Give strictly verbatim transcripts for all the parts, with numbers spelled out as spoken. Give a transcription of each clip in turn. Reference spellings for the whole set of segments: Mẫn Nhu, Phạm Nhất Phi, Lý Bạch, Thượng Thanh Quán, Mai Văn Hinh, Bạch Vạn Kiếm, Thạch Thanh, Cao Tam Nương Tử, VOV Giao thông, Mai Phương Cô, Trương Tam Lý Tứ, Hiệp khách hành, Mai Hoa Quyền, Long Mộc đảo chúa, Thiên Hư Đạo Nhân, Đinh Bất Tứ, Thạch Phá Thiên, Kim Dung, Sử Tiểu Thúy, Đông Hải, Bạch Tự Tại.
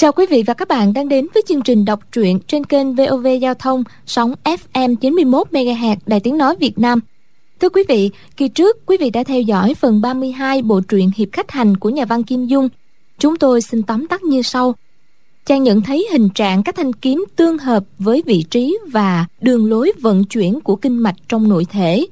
Chào quý vị và các bạn đang đến với chương trình đọc truyện trên kênh vê o vê Giao thông, sóng ép em chín mươi mốt mê ga héc Đài Tiếng Nói Việt Nam. Thưa quý vị, kỳ trước quý vị đã theo dõi phần ba mươi hai bộ truyện Hiệp Khách Hành của nhà văn Kim Dung. Chúng tôi xin tóm tắt như sau. Chàng nhận thấy hình trạng các thanh kiếm tương hợp với vị trí và đường lối vận chuyển của kinh mạch trong nội thể.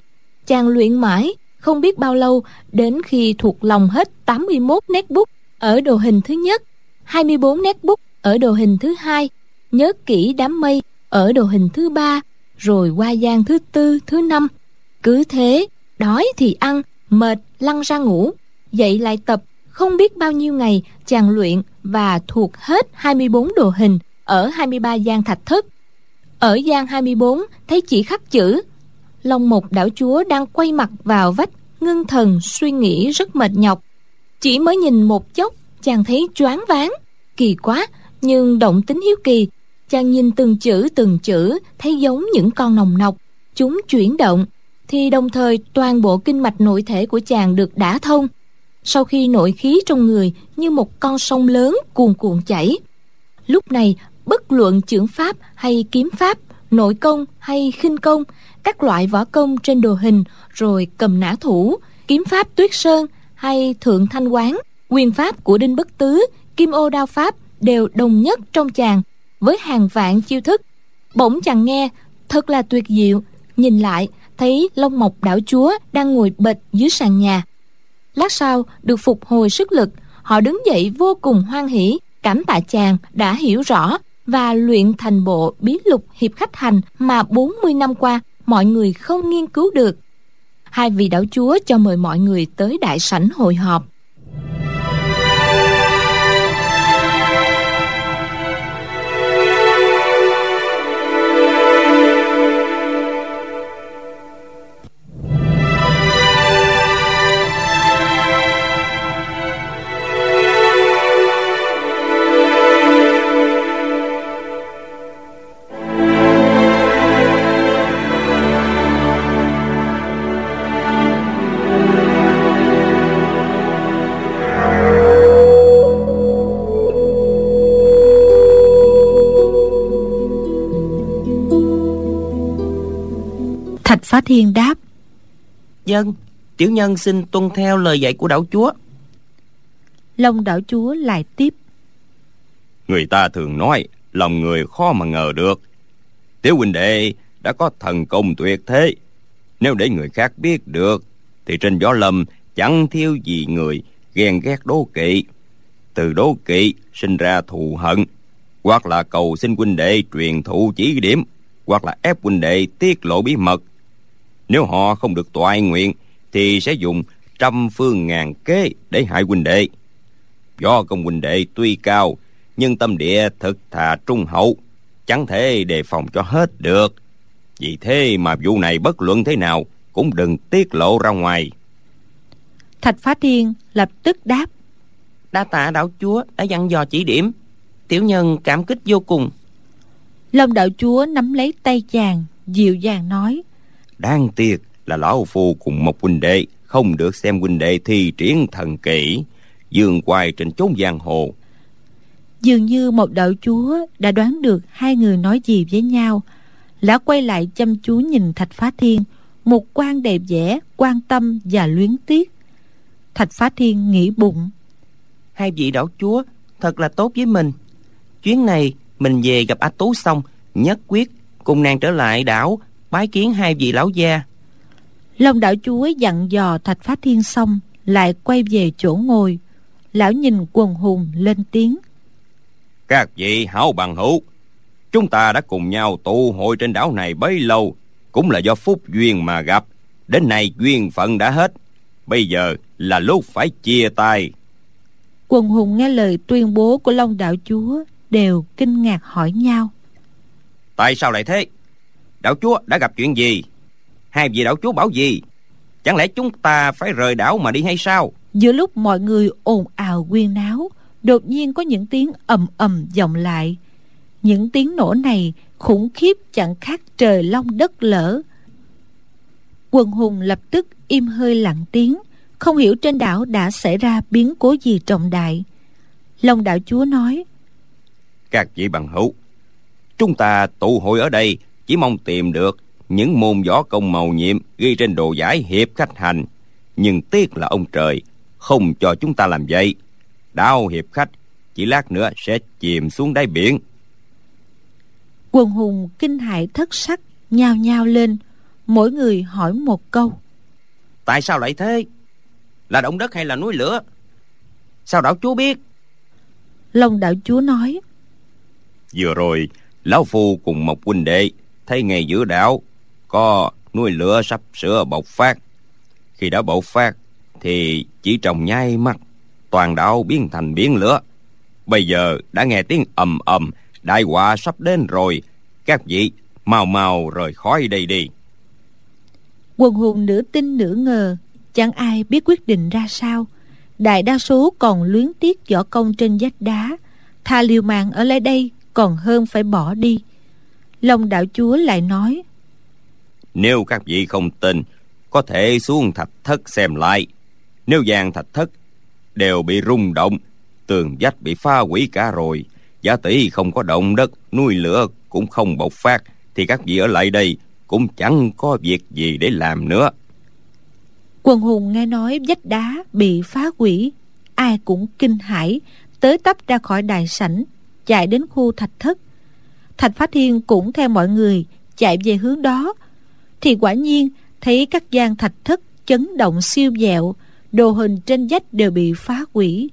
Chàng luyện mãi, không biết bao lâu, đến khi thuộc lòng hết tám mươi mốt nét bút ở đồ hình thứ nhất, hai mươi bốn nét bút ở đồ hình thứ hai, nhớ kỹ đám mây ở đồ hình thứ ba, rồi qua gian thứ tư, thứ năm. Cứ thế, đói thì ăn, mệt lăn ra ngủ, dậy lại tập. Không biết bao nhiêu ngày chàng luyện và thuộc hết hai mươi bốn đồ hình ở hai mươi ba gian thạch thất. Ở gian hai mươi bốn thấy chỉ khắc chữ Long Mộc đảo chúa đang quay mặt vào vách, ngưng thần suy nghĩ rất mệt nhọc. Chỉ mới nhìn một chốc chàng thấy choáng váng. Kỳ quá, nhưng động tính hiếu kỳ, chàng nhìn từng chữ từng chữ, thấy giống những con nòng nọc. Chúng chuyển động thì đồng thời toàn bộ kinh mạch nội thể của chàng được đả thông. Sau khi nội khí trong người như một con sông lớn cuồn cuộn chảy. Lúc này, bất luận chưởng pháp hay kiếm pháp, nội công hay khinh công, các loại võ công trên đồ hình, rồi cầm nã thủ, kiếm pháp tuyết sơn hay thượng thanh quán, quyền pháp của Đinh Bất Tứ, kim ô đao pháp đều đồng nhất trong chàng với hàng vạn chiêu thức. Bỗng chàng nghe, thật là tuyệt diệu, nhìn lại thấy Long Mộc đảo chúa đang ngồi bệt dưới sàn nhà. Lát sau, được phục hồi sức lực, họ đứng dậy vô cùng hoan hỉ, cảm tạ chàng đã hiểu rõ và luyện thành bộ bí lục Hiệp Khách Hành mà bốn mươi năm qua mọi người không nghiên cứu được. Hai vị đảo chúa cho mời mọi người tới đại sảnh hội họp. Thạch Phá Thiên đáp: Dân, tiểu nhân xin tuân theo lời dạy của đảo chúa. Long đảo chúa lại tiếp: Người ta thường nói lòng người khó mà ngờ được. Tiểu huynh đệ đã có thần công tuyệt thế, nếu để người khác biết được thì trên võ lâm chẳng thiếu gì người ghen ghét đố kỵ. Từ đố kỵ sinh ra thù hận, hoặc là cầu xin huynh đệ truyền thụ chỉ điểm, hoặc là ép huynh đệ tiết lộ bí mật. Nếu họ không được toại nguyện thì sẽ dùng trăm phương ngàn kế để hại huynh đệ. Võ công huynh đệ tuy cao, nhưng tâm địa thật thà trung hậu, chẳng thể đề phòng cho hết được. Vì thế mà vụ này bất luận thế nào cũng đừng tiết lộ ra ngoài. Thạch Phá Thiên lập tức đáp: Đa tạ đảo chúa đã dặn dò chỉ điểm, tiểu nhân cảm kích vô cùng. Long đạo chúa nắm lấy tay chàng, dịu dàng nói: Đáng tiếc là lão phu cùng một huynh đệ không được xem huynh đệ thi triển thần kỹ dương quay trên chốn giang hồ. Dường như một đạo chúa đã đoán được hai người nói gì với nhau, lão quay lại chăm chú nhìn Thạch Phá Thiên, một quan đẹp vẻ quan tâm và luyến tiếc. Thạch Phá Thiên nghĩ bụng: Hai vị đạo chúa thật là tốt với mình. Chuyến này mình về gặp A Tú xong, nhất quyết cùng nàng trở lại đảo bái kiến hai vị lão gia. Long đảo chúa dặn dò Thạch Phá Thiên xong lại quay về chỗ ngồi. Lão nhìn quần hùng lên tiếng: Các vị hảo bằng hữu, chúng ta đã cùng nhau tụ hội trên đảo này bấy lâu, cũng là do phúc duyên mà gặp. Đến nay duyên phận đã hết, bây giờ là lúc phải chia tay. Quần hùng nghe lời tuyên bố của Long đảo chúa đều kinh ngạc hỏi nhau: Tại sao lại thế? Đảo chúa đã gặp chuyện gì? Hai vị đảo chúa bảo gì? Chẳng lẽ chúng ta phải rời đảo mà đi hay sao? Giữa lúc mọi người ồn ào quyên náo, đột nhiên có những tiếng ầm ầm vọng lại. Những tiếng nổ này khủng khiếp chẳng khác trời long đất lở. Quần hùng lập tức im hơi lặng tiếng, không hiểu trên đảo đã xảy ra biến cố gì trọng đại. Long đảo chúa nói: Các vị bằng hữu, chúng ta tụ hội ở đây chỉ mong tìm được những môn võ công màu nhiệm ghi trên đồ giải hiệp khách hành. Nhưng tiếc là ông trời không cho chúng ta làm vậy. Đạo hiệp khách chỉ lát nữa sẽ chìm xuống đáy biển. Quần hùng kinh hãi thất sắc, nhao nhao lên, mỗi người hỏi một câu. Tại sao lại thế? Là động đất hay là núi lửa? Sao đảo chúa biết? Long đảo chúa nói, vừa rồi lão phu cùng Mộc huynh đệ thấy ngay giữa đảo có núi lửa sắp sửa bộc phát. Khi đã bộc phát thì chỉ trong nháy mắt toàn đảo biến thành biển lửa. Bây giờ đã nghe tiếng ầm ầm, đại họa sắp đến rồi. Các vị mau mau rời khỏi đây đi. Quần hùng nửa tin nửa ngờ, chẳng ai biết quyết định ra sao. Đại đa số còn luyến tiếc võ công trên vách đá, thà liều mạng ở lại đây còn hơn phải bỏ đi. Long đạo chúa lại nói, nếu các vị không tin, có thể xuống thạch thất xem lại. Nếu vàng thạch thất đều bị rung động, tường vách bị phá hủy cả rồi, giả tỷ không có động đất, núi lửa cũng không bộc phát, thì các vị ở lại đây cũng chẳng có việc gì để làm nữa. Quần hùng nghe nói vách đá bị phá hủy, ai cũng kinh hãi, tới tấp ra khỏi đại sảnh, chạy đến khu thạch thất. Thạch Phá Thiên cũng theo mọi người chạy về hướng đó, thì quả nhiên thấy các gian thạch thất chấn động siêu vẹo, đồ hình trên vách đều bị phá hủy.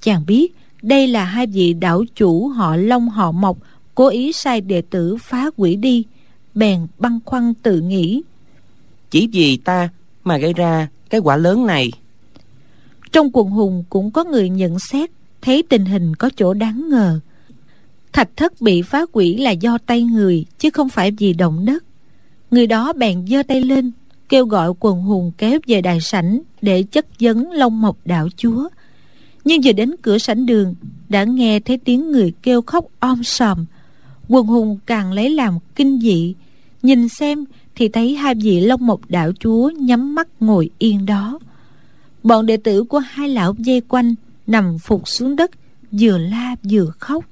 Chàng biết đây là hai vị đảo chủ họ Long họ Mộc cố ý sai đệ tử phá hủy đi, bèn băn khoăn tự nghĩ, chỉ vì ta mà gây ra cái quả lớn này. Trong quần hùng cũng có người nhận xét, thấy tình hình có chỗ đáng ngờ. Thạch thất bị phá hủy là do tay người, chứ không phải vì động đất. Người đó bèn giơ tay lên, kêu gọi quần hùng kéo về đại sảnh để chất vấn Long Mộc đạo chúa. Nhưng vừa đến cửa sảnh đường, đã nghe thấy tiếng người kêu khóc om sòm. Quần hùng càng lấy làm kinh dị, nhìn xem thì thấy hai vị Long Mộc đạo chúa nhắm mắt ngồi yên đó. Bọn đệ tử của hai lão vây quanh, nằm phục xuống đất, vừa la vừa khóc.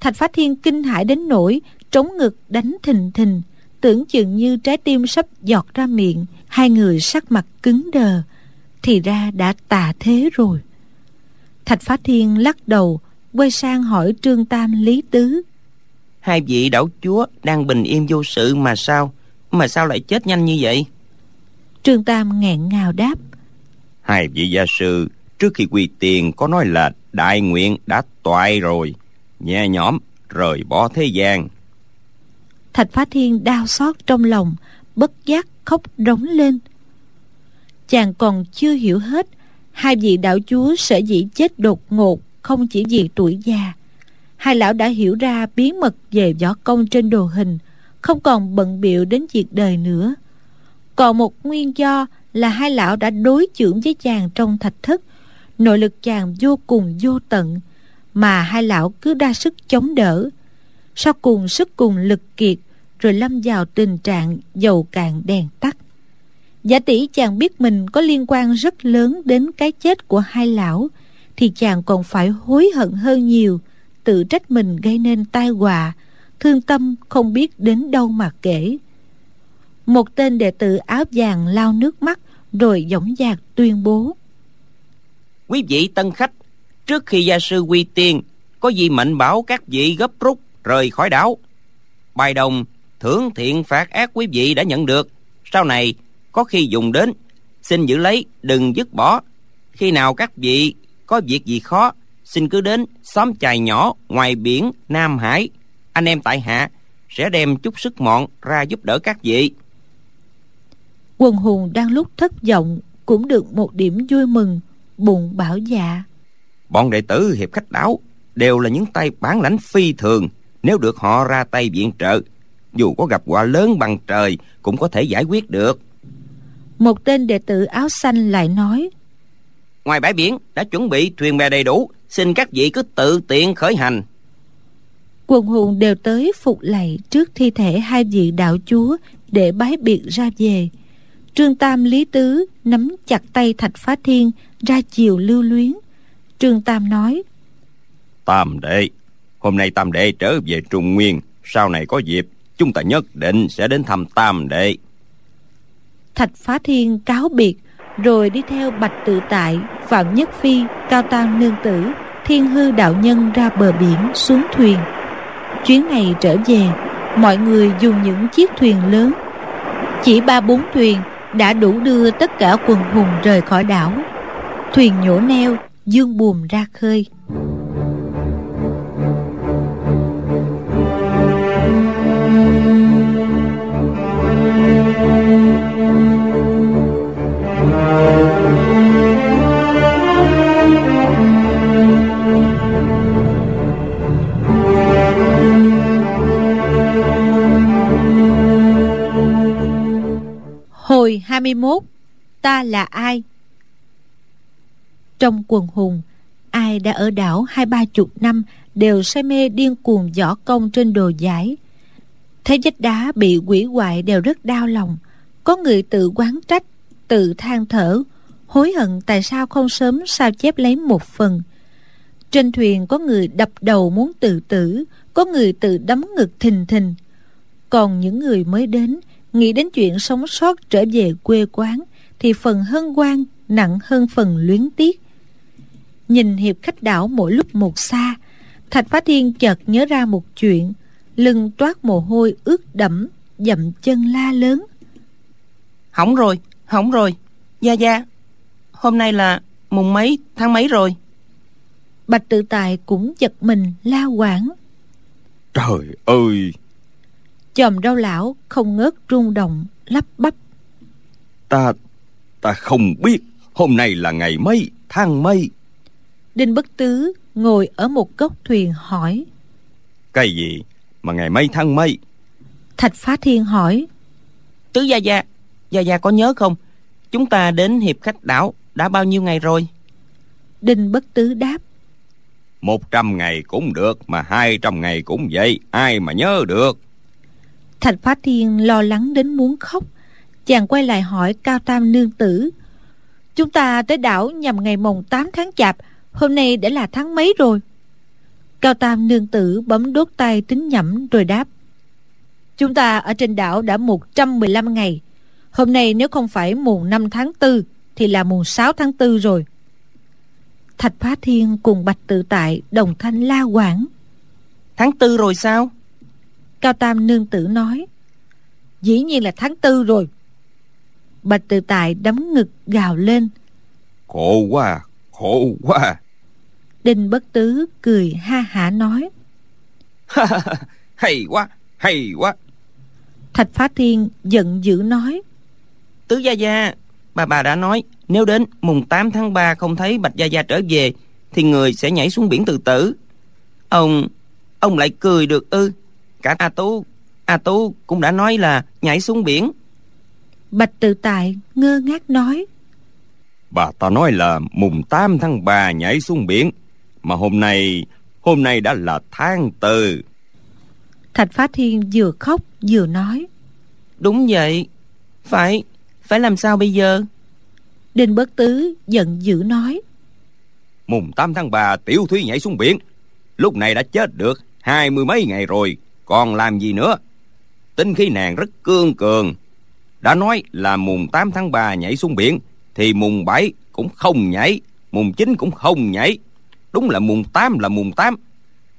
Thạch Phá Thiên kinh hãi đến nỗi trống ngực đánh thình thình, tưởng chừng như trái tim sắp giọt ra miệng. Hai người sắc mặt cứng đờ, thì ra đã tà thế rồi. Thạch Phá Thiên lắc đầu, quay sang hỏi Trương Tam Lý Tứ, hai vị đảo chúa đang bình yên vô sự mà sao Mà sao lại chết nhanh như vậy? Trương Tam nghẹn ngào đáp, hai vị gia sư trước khi quy tiền có nói là đại nguyện đã toại rồi, nhẹ nhõm rời bỏ thế gian. Thạch Phá Thiên đau xót trong lòng, bất giác khóc rống lên. Chàng còn chưa hiểu hết, hai vị đạo chúa sở dĩ chết đột ngột không chỉ vì tuổi già. Hai lão đã hiểu ra bí mật về võ công trên đồ hình, không còn bận bịu đến việc đời nữa. Còn một nguyên do là hai lão đã đối chưởng với chàng trong thạch thất. Nội lực chàng vô cùng vô tận, mà hai lão cứ ra sức chống đỡ, sau cùng sức cùng lực kiệt, rồi lâm vào tình trạng dầu cạn đèn tắt. Giả tỷ chàng biết mình có liên quan rất lớn đến cái chết của hai lão, thì chàng còn phải hối hận hơn nhiều, tự trách mình gây nên tai họa, thương tâm không biết đến đâu mà kể. Một tên đệ tử áo vàng lau nước mắt, rồi dõng dạc tuyên bố, quý vị tân khách, trước khi gia sư quy tiên có gì mệnh bảo các vị gấp rút rời khỏi đảo. Bài đồng thưởng thiện phạt ác quý vị đã nhận được, sau này có khi dùng đến, xin giữ lấy đừng dứt bỏ. Khi nào các vị có việc gì khó, xin cứ đến xóm chài nhỏ ngoài biển Nam Hải, anh em tại hạ sẽ đem chút sức mọn ra giúp đỡ các vị. Quần hùng đang lúc thất vọng cũng được một điểm vui mừng, bụng bảo dạ, bọn đệ tử hiệp khách đảo đều là những tay bản lãnh phi thường, nếu được họ ra tay viện trợ, dù có gặp họa lớn bằng trời cũng có thể giải quyết được. Một tên đệ tử áo xanh lại nói, ngoài bãi biển đã chuẩn bị thuyền bè đầy đủ, xin các vị cứ tự tiện khởi hành. Quần hùng đều tới phục lạy trước thi thể hai vị đạo chúa để bái biệt ra về. Trương Tam Lý Tứ nắm chặt tay Thạch Phá Thiên ra chiều lưu luyến. Trương Tam nói, Tam đệ, Hôm nay tam đệ trở về Trung Nguyên, sau này có dịp chúng ta nhất định sẽ đến thăm tam đệ. Thạch Phá Thiên cáo biệt, rồi đi theo Bạch Tự Tại, Phạm Nhất Phi, Cao Tam Nương Tử, Thiên Hư Đạo Nhân ra bờ biển xuống thuyền. Chuyến này trở về, mọi người dùng những chiếc thuyền lớn. Chỉ ba bốn thuyền đã đủ đưa tất cả quần hùng rời khỏi đảo. Thuyền nhổ neo, dương buồm ra khơi. Hồi hai mươi mốt. Ta là ai? Trong quần hùng, ai đã ở đảo hai ba chục năm đều say mê điên cuồng võ công trên đồ giải. Thấy vách đá bị quỷ hoại đều rất đau lòng. Có người tự oán trách, tự than thở, hối hận tại sao không sớm sao chép lấy một phần. Trên thuyền có người đập đầu muốn tự tử, có người tự đấm ngực thình thình. Còn những người mới đến, nghĩ đến chuyện sống sót trở về quê quán thì phần hân hoan nặng hơn phần luyến tiếc. Nhìn hiệp khách đảo mỗi lúc một xa, Thạch Phá Thiên chợt nhớ ra một chuyện, lưng toát mồ hôi ướt đẫm, dậm chân la lớn: Hỏng rồi, hỏng rồi, Gia Gia, hôm nay là mùng mấy tháng mấy rồi? Bạch Tự Tài cũng giật mình la quảng: Trời ơi! Chòm rau lão không ngớt rung động, lắp bắp: Ta, ta không biết hôm nay là ngày mấy, tháng mấy. Đinh Bất Tứ ngồi ở một góc thuyền hỏi: Cái gì mà ngày mấy tháng mấy? Thạch Phá Thiên hỏi: Tứ Gia Gia, Gia Gia có nhớ không? Chúng ta đến hiệp khách đảo đã bao nhiêu ngày rồi? Đinh Bất Tứ đáp: Một trăm ngày cũng được, mà hai trăm ngày cũng vậy, ai mà nhớ được. Thạch Phá Thiên lo lắng đến muốn khóc. Chàng quay lại hỏi Cao Tam Nương Tử: Chúng ta tới đảo nhằm ngày mồng tám tháng chạp, hôm nay đã là tháng mấy rồi? Cao Tam Nương Tử bấm đốt tay tính nhẩm rồi đáp: Chúng ta ở trên đảo đã một trăm mười lăm ngày. Hôm nay nếu không phải mùng năm tháng tư thì là mùng sáu tháng tư rồi. Thạch Phá Thiên cùng Bạch Tự Tại đồng thanh la quảng: Tháng tư rồi sao? Cao Tam Nương Tử nói: Dĩ nhiên là tháng tư rồi. Bạch Tự Tại đấm ngực gào lên: Khổ quá, khổ quá. Đinh Bất Tứ cười ha hả nói: Hay quá, hay quá. Thạch Phá Thiên giận dữ nói: Tứ Gia Gia, bà bà đã nói nếu đến mùng tám tháng ba không thấy Bạch Gia Gia trở về thì người sẽ nhảy xuống biển tự tử. Ông, ông lại cười được ư? Cả A Tú, A Tú cũng đã nói là nhảy xuống biển. Bạch Tự Tại ngơ ngác nói: Bà ta nói là mùng tám tháng ba nhảy xuống biển, mà hôm nay, hôm nay đã là tháng tư. Thạch Phá Thiên vừa khóc vừa nói: Đúng vậy, phải, phải làm sao bây giờ? Đinh Bất Tứ giận dữ nói: Mùng tám tháng ba tiểu thúy nhảy xuống biển, lúc này đã chết được hai mươi mấy ngày rồi, còn làm gì nữa. Tính khí nàng rất cương cường, đã nói là mùng tám tháng ba nhảy xuống biển thì mùng bảy cũng không nhảy, mùng chín cũng không nhảy. Đúng là mùng tám là mùng tám.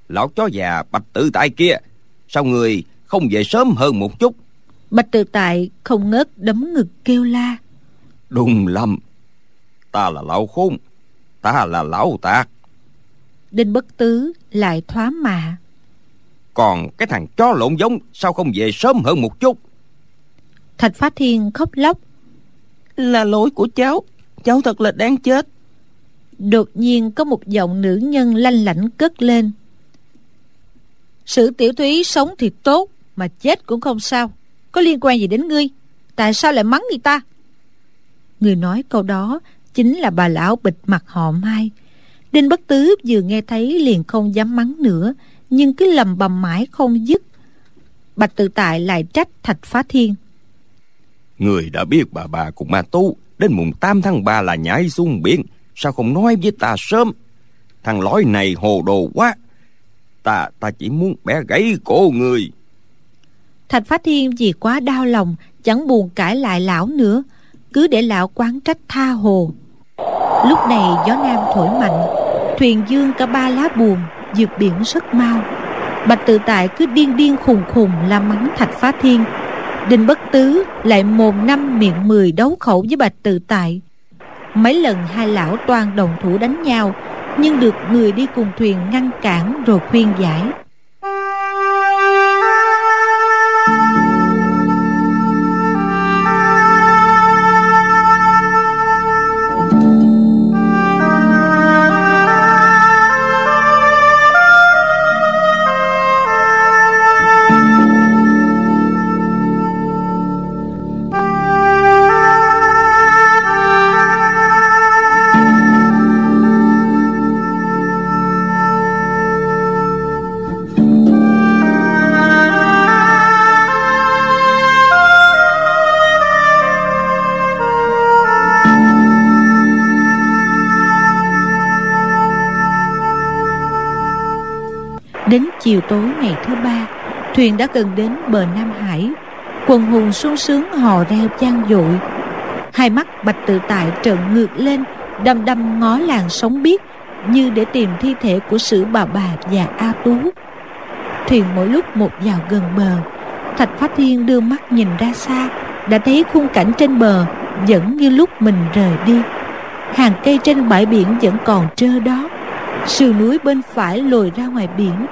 Lão chó già Bạch Tự Tại kia, sao người không về sớm hơn một chút? Bạch Tự Tại không ngớt đấm ngực kêu la: Đúng lắm, ta là lão khôn, ta là lão tạc. Đinh Bất Tứ lại thoá mạ: Còn cái thằng chó lộn giống sao không về sớm hơn một chút? Thạch Phá Thiên khóc lóc: Là lỗi của cháu, cháu thật là đáng chết. Đột nhiên có một giọng nữ nhân lanh lảnh cất lên: Sự tiểu thúy sống thì tốt, mà chết cũng không sao. Có liên quan gì đến ngươi? Tại sao lại mắng người ta? Người nói câu đó chính là bà lão bịt mặt họ Mai. Đinh Bất Tứ vừa nghe thấy liền không dám mắng nữa, nhưng cứ lầm bầm mãi không dứt. Bạch Tự Tại lại trách Thạch Phá Thiên: Người đã biết bà bà cùng Ma Tu đến mùng tám tháng ba là nhảy xuống biển, sao không nói với ta sớm? Thằng lõi này hồ đồ quá. ta ta chỉ muốn bẻ gãy cổ người. Thạch Phá Thiên vì quá đau lòng chẳng buồn cãi lại lão nữa, cứ để lão quán trách tha hồ. Lúc này gió nam thổi mạnh, thuyền dương cả ba lá buồm vượt biển rất mau. Bạch Tự Tại cứ điên điên khùng khùng la mắng Thạch Phá Thiên. Đinh Bất Tứ lại mồm năm miệng mười đấu khẩu với Bạch Tự Tại. Mấy lần hai lão toan đồng thủ đánh nhau, nhưng được người đi cùng thuyền ngăn cản rồi khuyên giải. Đến chiều tối ngày thứ ba, thuyền đã gần đến bờ Nam Hải. Quần hùng sung sướng hò reo vang dội. Hai mắt Bạch Tự Tại trợn ngược lên, đăm đăm ngó làng sóng biếc như để tìm thi thể của Sử Bà Bà và A Tú. Thuyền mỗi lúc một vào gần bờ. Thạch Phá Thiên đưa mắt nhìn ra xa, đã thấy khung cảnh trên bờ vẫn như lúc mình rời đi. Hàng cây trên bãi biển vẫn còn trơ đó, sườn núi bên phải lồi ra ngoài biển.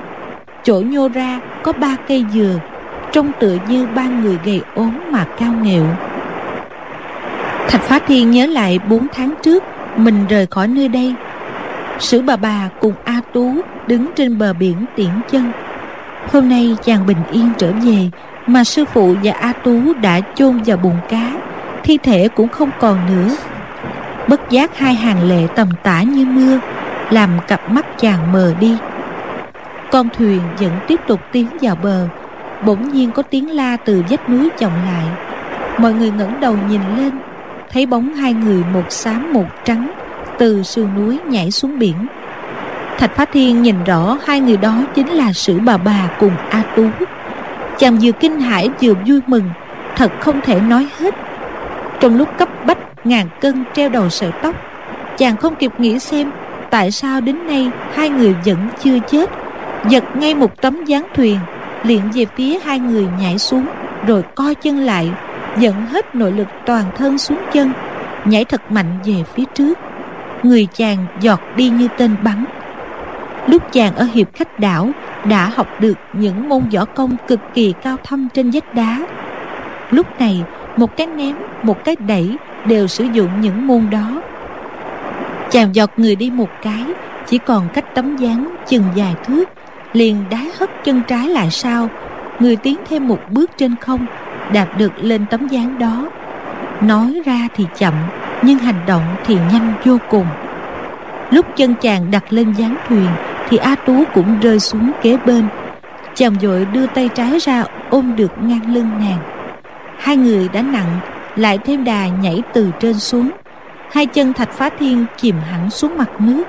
Chỗ nhô ra có ba cây dừa, trông tựa như ba người gầy ốm mà cao nghẹo. Thạch Phá Thiên nhớ lại bốn tháng trước mình rời khỏi nơi đây. Sử Bà Bà cùng A Tú đứng trên bờ biển tiễn chân. Hôm nay chàng bình yên trở về, mà sư phụ và A Tú đã chôn vào bùn cá, thi thể cũng không còn nữa. Bất giác hai hàng lệ tầm tã như mưa, làm cặp mắt chàng mờ đi. Con thuyền vẫn tiếp tục tiến vào bờ. Bỗng nhiên có tiếng la từ vách núi vọng lại. Mọi người ngẩng đầu nhìn lên, thấy bóng hai người một xám một trắng từ sườn núi nhảy xuống biển. Thạch Phá Thiên nhìn rõ hai người đó chính là Sử Bà Bà cùng A Tú. Chàng vừa kinh hãi vừa vui mừng, thật không thể nói hết. Trong lúc cấp bách ngàn cân treo đầu sợi tóc, chàng không kịp nghĩ xem tại sao đến nay hai người vẫn chưa chết. Giật ngay một tấm ván thuyền, liền về phía hai người nhảy xuống, rồi co chân lại, dẫn hết nội lực toàn thân xuống chân, nhảy thật mạnh về phía trước. Người chàng giọt đi như tên bắn. Lúc chàng ở Hiệp Khách đảo đã học được những môn võ công cực kỳ cao thâm trên vách đá. Lúc này một cái ném, một cái đẩy đều sử dụng những môn đó. Chàng giọt người đi một cái, chỉ còn cách tấm ván chừng vài thước, liền đá hất chân trái lại sau, người tiến thêm một bước trên không, đạp được lên tấm ván đó. Nói ra thì chậm, nhưng hành động thì nhanh vô cùng. Lúc chân chàng đặt lên ván thuyền thì A Tú cũng rơi xuống kế bên. Chàng vội đưa tay trái ra ôm được ngang lưng nàng. Hai người đã nặng, lại thêm đà nhảy từ trên xuống. Hai chân Thạch Phá Thiên chìm hẳn xuống mặt nước.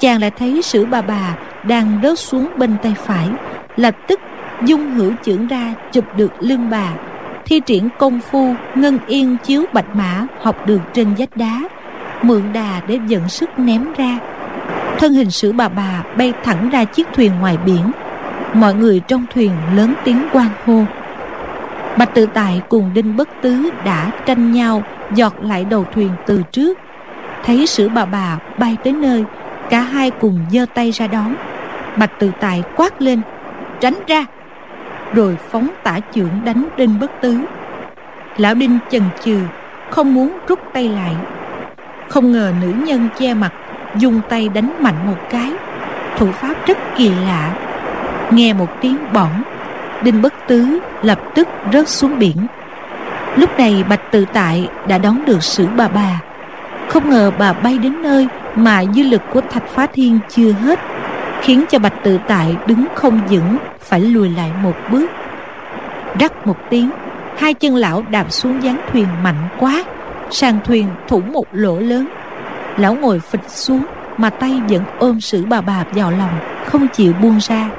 Chàng lại thấy Sử Bà Bà đang rớt xuống bên tay phải, lập tức dung hữu chưởng ra chụp được lưng bà, thi triển công phu ngân yên chiếu bạch mã học được trên vách đá, mượn đà để dẫn sức ném ra. Thân hình Sử Bà Bà bay thẳng ra chiếc thuyền ngoài biển. Mọi người trong thuyền lớn tiếng hoan hô. Bạch Tự Tại cùng Đinh Bất Tứ đã tranh nhau giọt lại đầu thuyền từ trước. Thấy Sử Bà Bà bay tới nơi, cả hai cùng giơ tay ra đón. Bạch Tự Tại quát lên, tránh ra, rồi phóng tả chưởng đánh Đinh Bất Tứ. Lão Đinh chần chừ, không muốn rút tay lại. Không ngờ nữ nhân che mặt dùng tay đánh mạnh một cái, thủ pháp rất kỳ lạ. Nghe một tiếng bỏng, Đinh Bất Tứ lập tức rớt xuống biển. Lúc này Bạch Tự Tại đã đón được Sử Bà Bà. Không ngờ bà bay đến nơi mà dư lực của Thạch Phá Thiên chưa hết, khiến cho Bạch Tự Tại đứng không vững, phải lùi lại một bước. Rắc một tiếng, hai chân lão đạp xuống ván thuyền mạnh quá, sàn thuyền thủng một lỗ lớn. Lão ngồi phịch xuống, mà tay vẫn ôm Sử Bà Bà vào lòng, không chịu buông ra.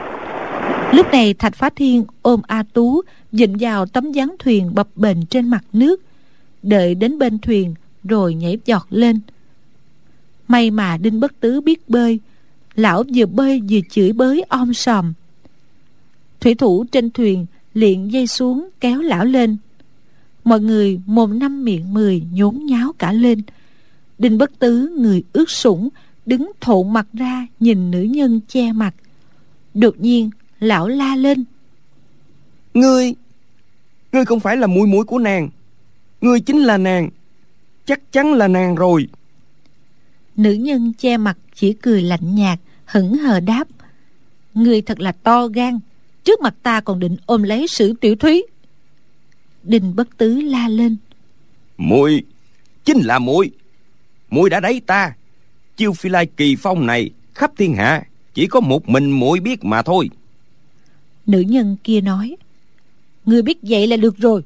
Lúc này Thạch Phá Thiên ôm A Tú dịnh vào tấm ván thuyền bập bềnh trên mặt nước, đợi đến bên thuyền rồi nhảy giọt lên. May mà Đinh Bất Tứ biết bơi, lão vừa bơi vừa chửi bới om sòm. Thủy thủ trên thuyền liền dây xuống kéo lão lên. Mọi người mồm năm miệng mười nhốn nháo cả lên. Đinh Bất Tứ người ướt sũng, đứng thộn mặt ra nhìn nữ nhân che mặt. Đột nhiên lão la lên: Ngươi Ngươi không phải là muội muội của nàng, ngươi chính là nàng, chắc chắn là nàng rồi. Nữ nhân che mặt chỉ cười lạnh nhạt, hững hờ đáp: Ngươi thật là to gan, trước mặt ta còn định ôm lấy Sử Tiểu Thúy. Đinh Bất Tứ la lên: Muội, chính là muội, muội đã đẩy ta. Chiêu phi lai kỳ phong này khắp thiên hạ chỉ có một mình muội biết mà thôi. Nữ nhân kia nói: Ngươi biết vậy là được rồi.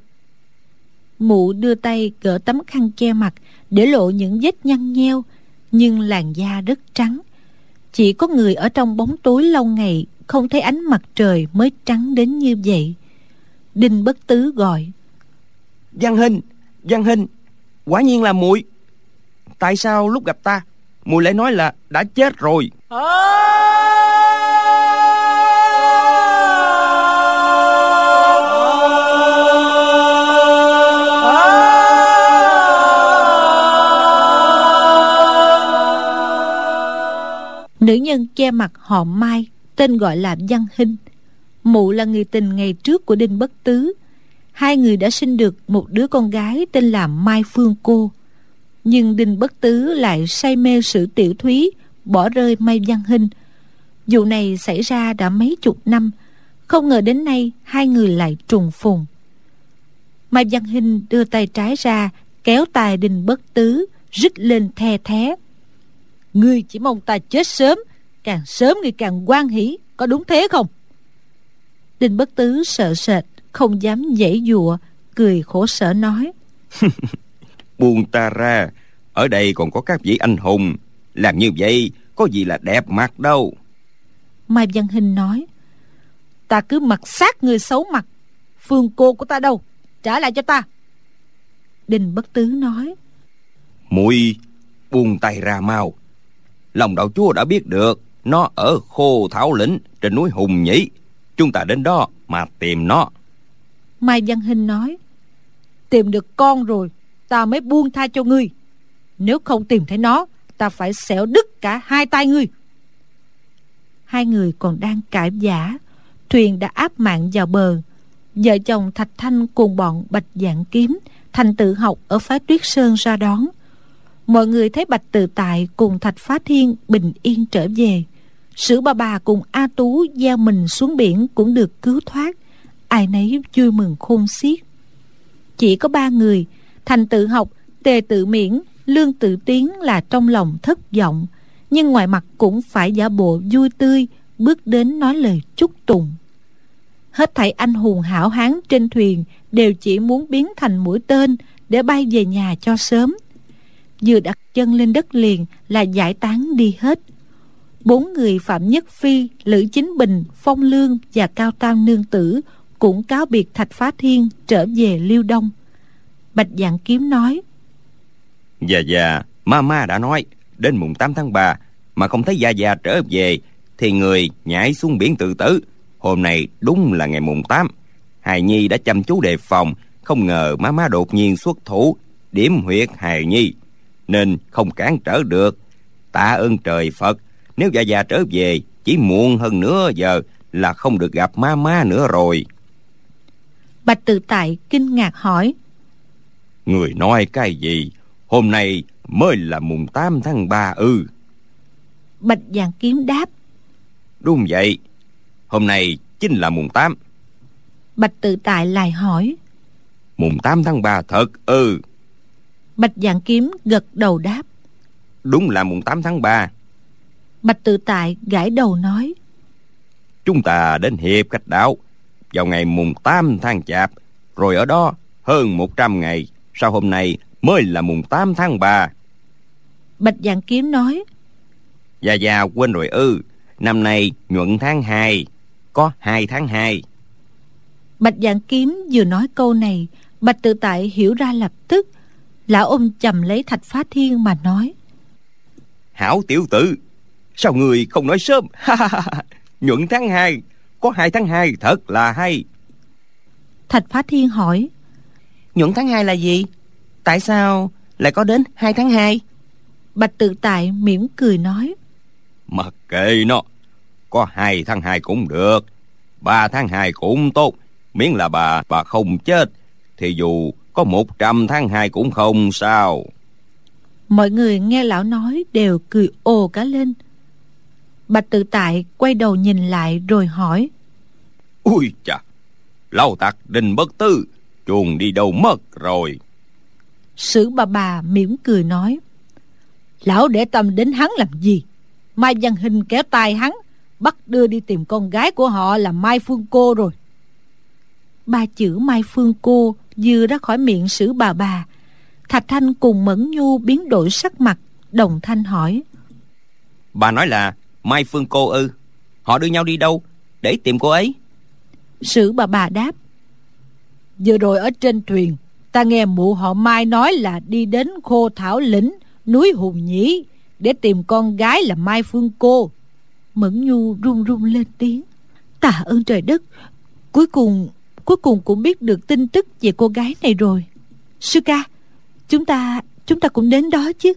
Mụ đưa tay gỡ tấm khăn che mặt, để lộ những vết nhăn nheo, nhưng làn da rất trắng. Chỉ có người ở trong bóng tối lâu ngày không thấy ánh mặt trời mới trắng đến như vậy. Đinh Bất Tứ gọi: Văn Hinh, Văn Hinh, quả nhiên là muội. Tại sao lúc gặp ta muội lại nói là đã chết rồi? Nữ nhân che mặt họ Mai, tên gọi là Văn Hinh. Mụ là người tình ngày trước của Đinh Bất Tứ. Hai người đã sinh được một đứa con gái tên là Mai Phương Cô. Nhưng Đinh Bất Tứ lại say mê Sử Tiểu Thúy, bỏ rơi Mai Văn Hinh. Vụ này xảy ra đã mấy chục năm, không ngờ đến nay hai người lại trùng phùng. Mai Văn Hinh đưa tay trái ra, kéo tay Đinh Bất Tứ, rít lên the thé: Ngươi chỉ mong ta chết sớm, càng sớm ngươi càng hoan hỉ, có đúng thế không? Đinh Bất Tứ sợ sệt, không dám dãy dụa, cười khổ sở nói: Buông ta ra, ở đây còn có các vị anh hùng, làm như vậy có gì là đẹp mặt đâu. Mai Văn Hinh nói: Ta cứ mặc xác người xấu mặt, Phương Cô của ta đâu, trả lại cho ta. Đinh Bất Tứ nói: Muội buông tay ra mau, Long đạo chúa đã biết được nó ở Khô Thảo Lĩnh trên núi Hùng Nhĩ, chúng ta đến đó mà tìm nó. Mai Văn Hinh nói: Tìm được con rồi ta mới buông tha cho ngươi, nếu không tìm thấy nó ta phải xẻo đứt cả hai tay ngươi. Hai người còn đang cãi vã, thuyền đã áp mạng vào bờ. Vợ chồng Thạch Thanh cùng bọn Bạch Vạn Kiếm, Thành Tự Học ở phái Tuyết Sơn ra đón. Mọi người thấy Bạch Tự Tại cùng Thạch Phá Thiên bình yên trở về. Sử Bà Bà cùng A Tú gieo mình xuống biển cũng được cứu thoát, ai nấy vui mừng khôn xiết. Chỉ có ba người, Thành Tự Học, Tề Tự Miễn, Lương Tự Tiến là trong lòng thất vọng, nhưng ngoài mặt cũng phải giả bộ vui tươi, bước đến nói lời chúc tụng. Hết thảy anh hùng hảo hán trên thuyền đều chỉ muốn biến thành mũi tên để bay về nhà cho sớm. Vừa đặt chân lên đất liền là giải tán đi hết. Bốn người Phạm Nhất Phi, Lữ Chính Bình, Phong Lương và Cao Tam Nương Tử cũng cáo biệt Thạch Phá Thiên trở về Liêu Đông. Bạch Vạn Kiếm nói: Dạ dạ, Mama đã nói đến mùng tám tháng ba mà không thấy dạ dạ trở về thì người nhảy xuống biển tự tử. Hôm nay đúng là ngày mùng tám, hài nhi đã chăm chú đề phòng, không ngờ Mama đột nhiên xuất thủ điểm huyệt hài nhi nên không cản trở được. Tạ ơn trời Phật, nếu dạ dạ trở về chỉ muộn hơn nửa giờ là không được gặp ma ma nữa rồi. Bạch Tự Tại kinh ngạc hỏi: Người nói cái gì? Hôm nay mới là mùng tám tháng ba ư? Ừ. Bạch Vạn Kiếm đáp: Đúng vậy, hôm nay chính là mùng tám. Bạch Tự Tại lại hỏi: Mùng tám tháng ba thật ư? Ừ. Bạch Vạn Kiếm gật đầu đáp: Đúng là mùng tám tháng ba. Bạch Tự Tại gãi đầu nói: Chúng ta đến Hiệp Khách Đảo vào ngày mùng tám tháng chạp, rồi ở đó hơn một trăm ngày, sau hôm nay mới là mùng tám tháng ba. Bạch Vạn Kiếm nói: Dạ dạ quên rồi ư? Năm nay nhuận tháng hai, có hai tháng hai. Bạch Vạn Kiếm vừa nói câu này, Bạch Tự Tại hiểu ra lập tức. Lão ôm chầm lấy Thạch Phá Thiên mà nói: Hảo tiểu tử, sao người không nói sớm? Nhuận tháng hai, có hai tháng hai thật là hay. Thạch Phá Thiên hỏi: Nhuận tháng hai là gì? Tại sao lại có đến hai tháng hai? Bạch Tự Tại mỉm cười nói: Mặc kệ nó, có hai tháng hai cũng được, ba tháng hai cũng tốt, miễn là bà bà không chết thì dù có một trăm tháng hai cũng không sao. Mọi người nghe lão nói đều cười ồ cả lên. Bạch Tự Tại quay đầu nhìn lại rồi hỏi: Ui chà, lão tặc Đinh Bất Tứ chuồn đi đâu mất rồi? Sử bà bà mỉm cười nói: Lão để tâm đến hắn làm gì? Mai Văn Hinh kéo tay hắn, bắt đưa đi tìm con gái của họ là Mai Phương Cô rồi. Ba chữ Mai Phương Cô vừa ra khỏi miệng Sử bà bà, Thạch Thanh cùng Mẫn Nhu biến đổi sắc mặt, đồng thanh hỏi: Bà nói là Mai Phương Cô ư? Họ đưa nhau đi đâu để tìm cô ấy? Sử bà bà đáp: Vừa rồi ở trên thuyền, ta nghe mụ họ Mai nói là đi đến Khô Thảo Lĩnh, núi Hùng Nhĩ để tìm con gái là Mai Phương Cô. Mẫn Nhu run run lên tiếng: Tạ ơn trời đất, cuối cùng cuối cùng cũng biết được tin tức về cô gái này rồi. Sư ca, chúng ta chúng ta cũng đến đó chứ?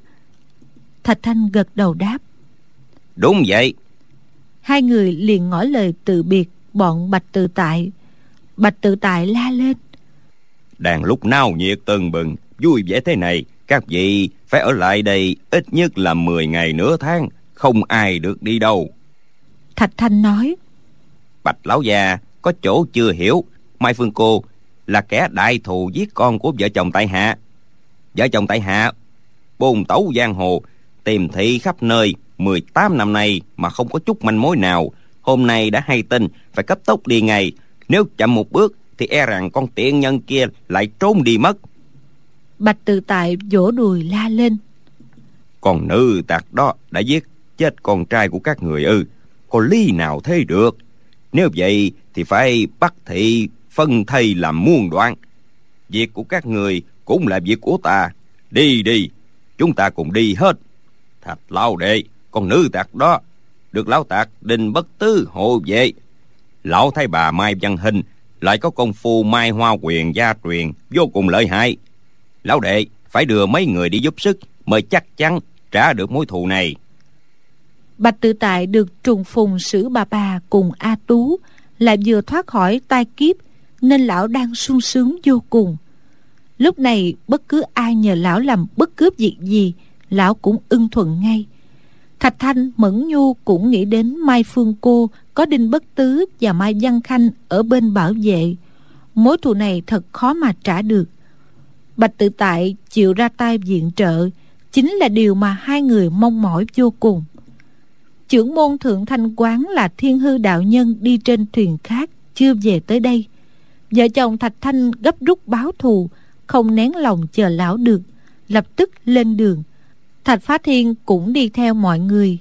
Thạch Thanh gật đầu đáp: Đúng vậy. Hai người liền ngỏ lời từ biệt bọn Bạch Tự Tại. Bạch Tự Tại la lên: Đang lúc náo nhiệt tưng bừng vui vẻ thế này, các vị phải ở lại đây ít nhất là mười ngày nửa tháng, không ai được đi đâu. Thạch Thanh nói: Bạch lão già có chỗ chưa hiểu, Mai Phương Cô là kẻ đại thù giết con của vợ chồng tại hạ. Vợ chồng tại hạ bồn tẩu giang hồ, tìm thị khắp nơi mười tám năm nay mà không có chút manh mối nào. Hôm nay đã hay tin, phải cấp tốc đi ngay. Nếu chậm một bước thì e rằng con tiện nhân kia lại trốn đi mất. Bạch Tự Tại vỗ đùi la lên: Còn nữ tặc đó đã giết chết con trai của các người ư? Có lý nào thế được? Nếu vậy thì phải bắt thị phân thây làm muôn đoạn. Việc của các người cũng là việc của ta. Đi đi, chúng ta cùng đi hết. Thạch lão đệ, con nữ tặc đó được lão tặc Đinh Bất Tứ hộ vệ. Lão thấy bà Mai Văn Hinh lại có công phu Mai Hoa Quyền gia truyền vô cùng lợi hại. Lão đệ phải đưa mấy người đi giúp sức mới chắc chắn trả được mối thù này. Bạch Tự Tại được trùng phùng Sử bà bà cùng A Tú, lại vừa thoát khỏi tai kiếp nên lão đang sung sướng vô cùng. Lúc này bất cứ ai nhờ lão làm bất cứ việc gì, lão cũng ưng thuận ngay. Thạch Thanh, Mẫn Nhu cũng nghĩ đến Mai Phương Cô có Đinh Bất Tứ và Mai Văn Khanh ở bên bảo vệ. Mối thù này thật khó mà trả được. Bạch Tự Tại chịu ra tay viện trợ chính là điều mà hai người mong mỏi vô cùng. Chưởng môn Thượng Thanh Quán là Thiên Hư đạo nhân đi trên thuyền khác chưa về tới đây. Vợ chồng Thạch Thanh gấp rút báo thù, không nén lòng chờ lão được, lập tức lên đường. Thạch Phá Thiên cũng đi theo mọi người.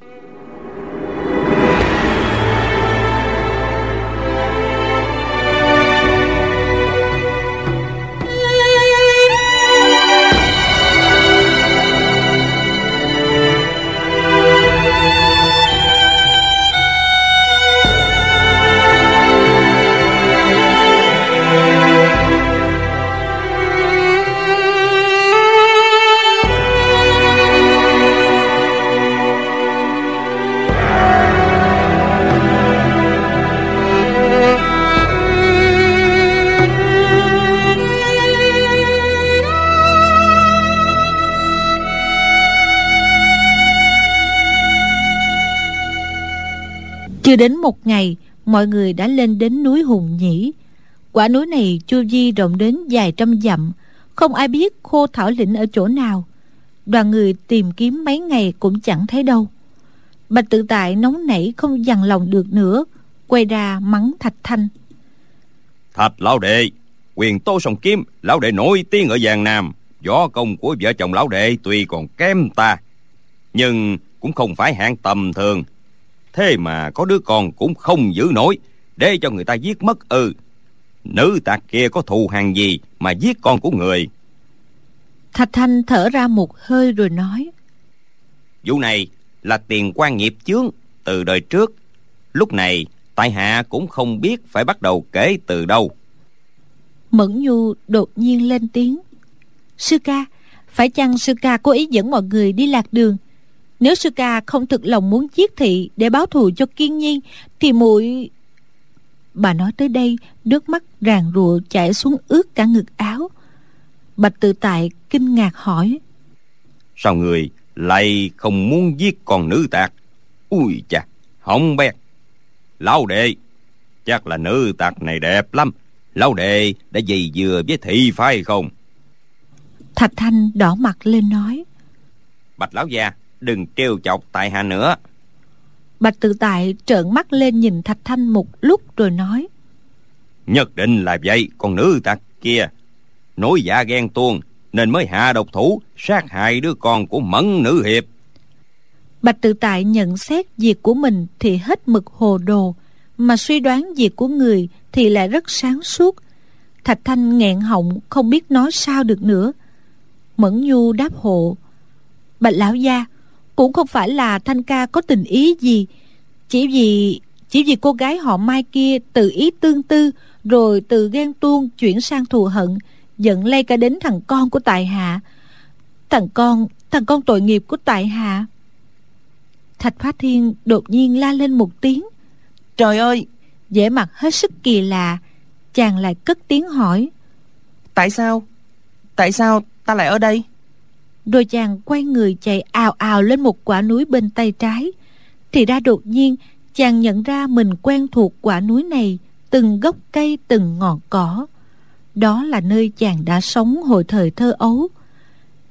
Chưa đến một ngày, mọi người đã lên đến núi Hùng Nhĩ. Quả núi này chu vi rộng đến vài trăm dặm, không ai biết Khô Thảo Lĩnh ở chỗ nào. Đoàn người tìm kiếm mấy ngày cũng chẳng thấy đâu. Bạch Tự Tại nóng nảy không dằn lòng được nữa, quay ra mắng Thạch Thanh: Thạch lão đệ, quyền tô song kiếm lão đệ nổi tiếng ở Giang Nam, võ công của vợ chồng lão đệ tuy còn kém ta, nhưng cũng không phải hạng tầm thường. Thế mà có đứa con cũng không giữ nổi, để cho người ta giết mất ư? Ừ. Nữ tặc kia có thù hàng gì mà giết con của người? Thạch Thanh thở ra một hơi rồi nói: Vụ này là tiền quan nghiệp chướng từ đời trước, lúc này tại hạ cũng không biết phải bắt đầu kể từ đâu. Mẫn Nhu đột nhiên lên tiếng: Sư ca, phải chăng sư ca cố ý dẫn mọi người đi lạc đường? Nếu sư ca không thực lòng muốn giết thị để báo thù cho Kiên Nhi thì muội... Bà nói tới đây, nước mắt ràn rụa chảy xuống ướt cả ngực áo. Bạch Tự Tại kinh ngạc hỏi: Sao người lại không muốn giết con nữ tạc? Ui chà, không bẹt. Lão đệ, chắc là nữ tạc này đẹp lắm. Lão đệ đã dày dừa với thị phải không? Thạch Thanh đỏ mặt lên nói: Bạch lão gia, đừng trêu chọc tại hạ nữa. Bạch Tự Tại trợn mắt lên nhìn Thạch Thanh một lúc rồi nói: Nhất định là vậy, con nữ tặc kia nổi dạ ghen tuông nên mới hạ độc thủ sát hại đứa con của Mẫn nữ hiệp. Bạch Tự Tại nhận xét việc của mình thì hết mực hồ đồ, mà suy đoán việc của người thì lại rất sáng suốt. Thạch Thanh nghẹn họng không biết nói sao được nữa. Mẫn Nhu đáp hộ: Bạch lão gia, cũng không phải là Thanh ca có tình ý gì, chỉ vì chỉ vì cô gái họ Mai kia tự ý tương tư, rồi từ ghen tuông chuyển sang thù hận, giận lây cả đến thằng con của tại hạ. Thằng con, thằng con tội nghiệp của tại hạ. Thạch Phá Thiên đột nhiên la lên một tiếng: Trời ơi! Vẻ mặt hết sức kỳ lạ, chàng lại cất tiếng hỏi: Tại sao? Tại sao ta lại ở đây? Rồi chàng quay người chạy ào ào lên một quả núi bên tay trái. Thì ra đột nhiên chàng nhận ra mình quen thuộc quả núi này, từng gốc cây, từng ngọn cỏ. Đó là nơi chàng đã sống hồi thời thơ ấu.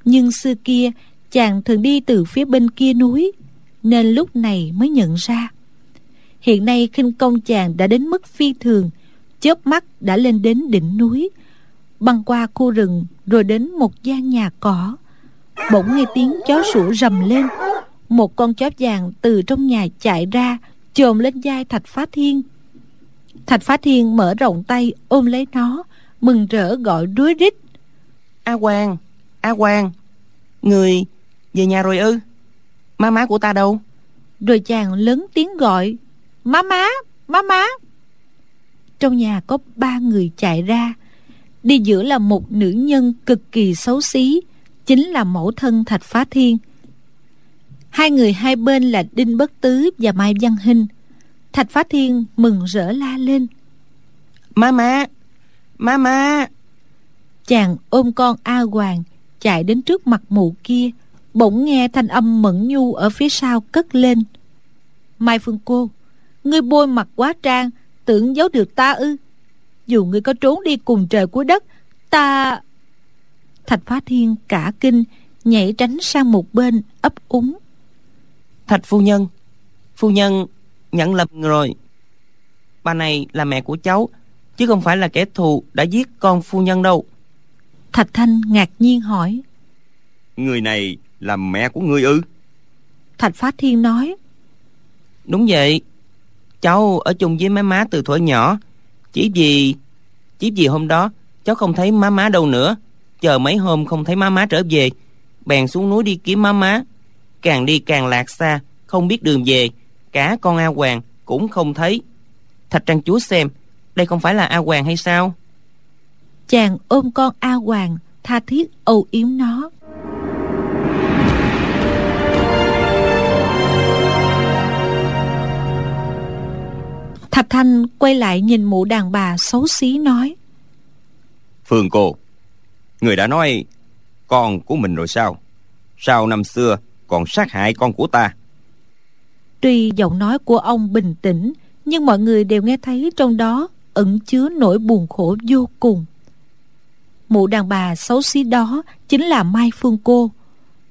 Nhưng xưa kia chàng thường đi từ phía bên kia núi, nên lúc này mới nhận ra. Hiện nay khinh công chàng đã đến mức phi thường, chớp mắt đã lên đến đỉnh núi, băng qua khu rừng rồi đến một gian nhà cỏ. Bỗng nghe tiếng chó sủa rầm lên. Một con chó vàng từ trong nhà chạy ra, chồm lên vai Thạch Phá Thiên. Thạch Phá Thiên mở rộng tay ôm lấy nó, mừng rỡ gọi đuối rít: A Quang, A Quang, người về nhà rồi ư? Má má của ta đâu? Rồi chàng lớn tiếng gọi: Má má, má má. Trong nhà có ba người chạy ra, đi giữa là một nữ nhân cực kỳ xấu xí, chính là mẫu thân Thạch Phá Thiên. Hai người hai bên là Đinh Bất Tứ và Mai Văn Hinh. Thạch Phá Thiên mừng rỡ la lên: Má má, má má. Chàng ôm con A Hoàng chạy đến trước mặt mụ kia. Bỗng nghe thanh âm Mẫn Nhu ở phía sau cất lên: Mai Phương cô, ngươi bôi mặt quá trang, tưởng giấu được ta ư? Dù ngươi có trốn đi cùng trời cuối đất, ta... Thạch Phá Thiên cả kinh, nhảy tránh sang một bên ấp úng: Thạch phu nhân, phu nhân nhận lầm rồi. Bà này là mẹ của cháu, chứ không phải là kẻ thù đã giết con phu nhân đâu. Thạch Thanh ngạc nhiên hỏi: Người này là mẹ của ngươi ư? Thạch Phá Thiên nói: Đúng vậy, cháu ở chung với má má từ thuở nhỏ. Chỉ vì Chỉ vì hôm đó cháu không thấy má má đâu nữa, chờ mấy hôm không thấy má má trở về, bèn xuống núi đi kiếm má má. Càng đi càng lạc xa, không biết đường về, cả con A Hoàng cũng không thấy. Thạch Trang chúa xem, đây không phải là A Hoàng hay sao? Chàng ôm con A Hoàng, tha thiết âu yếm nó. Thạch Thanh quay lại nhìn mụ đàn bà xấu xí nói: Phương cô, người đã nói con của mình rồi sao? Sao năm xưa còn sát hại con của ta? Tuy giọng nói của ông bình tĩnh, nhưng mọi người đều nghe thấy trong đó ẩn chứa nỗi buồn khổ vô cùng. Mụ đàn bà xấu xí đó chính là Mai Phương cô.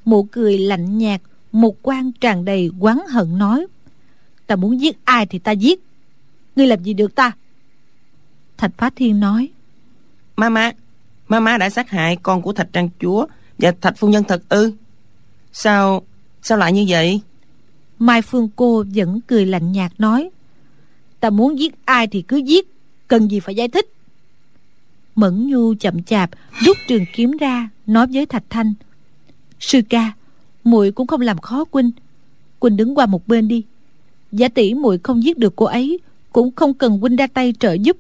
Mụ cười lạnh nhạt, một quan tràn đầy oán hận nói: Ta muốn giết ai thì ta giết, ngươi làm gì được ta? Thạch Phá Thiên nói: Má má, má má đã sát hại con của Thạch Trang chúa và Thạch phu nhân thật ư? Sao, sao lại như vậy? Mai Phương Cô vẫn cười lạnh nhạt nói: Ta muốn giết ai thì cứ giết, cần gì phải giải thích. Mẫn Nhu chậm chạp rút trường kiếm ra, nói với Thạch Thanh: Sư ca, muội cũng không làm khó Quỳnh. Quỳnh đứng qua một bên đi. Giả tỷ muội không giết được cô ấy, cũng không cần Quỳnh ra tay trợ giúp.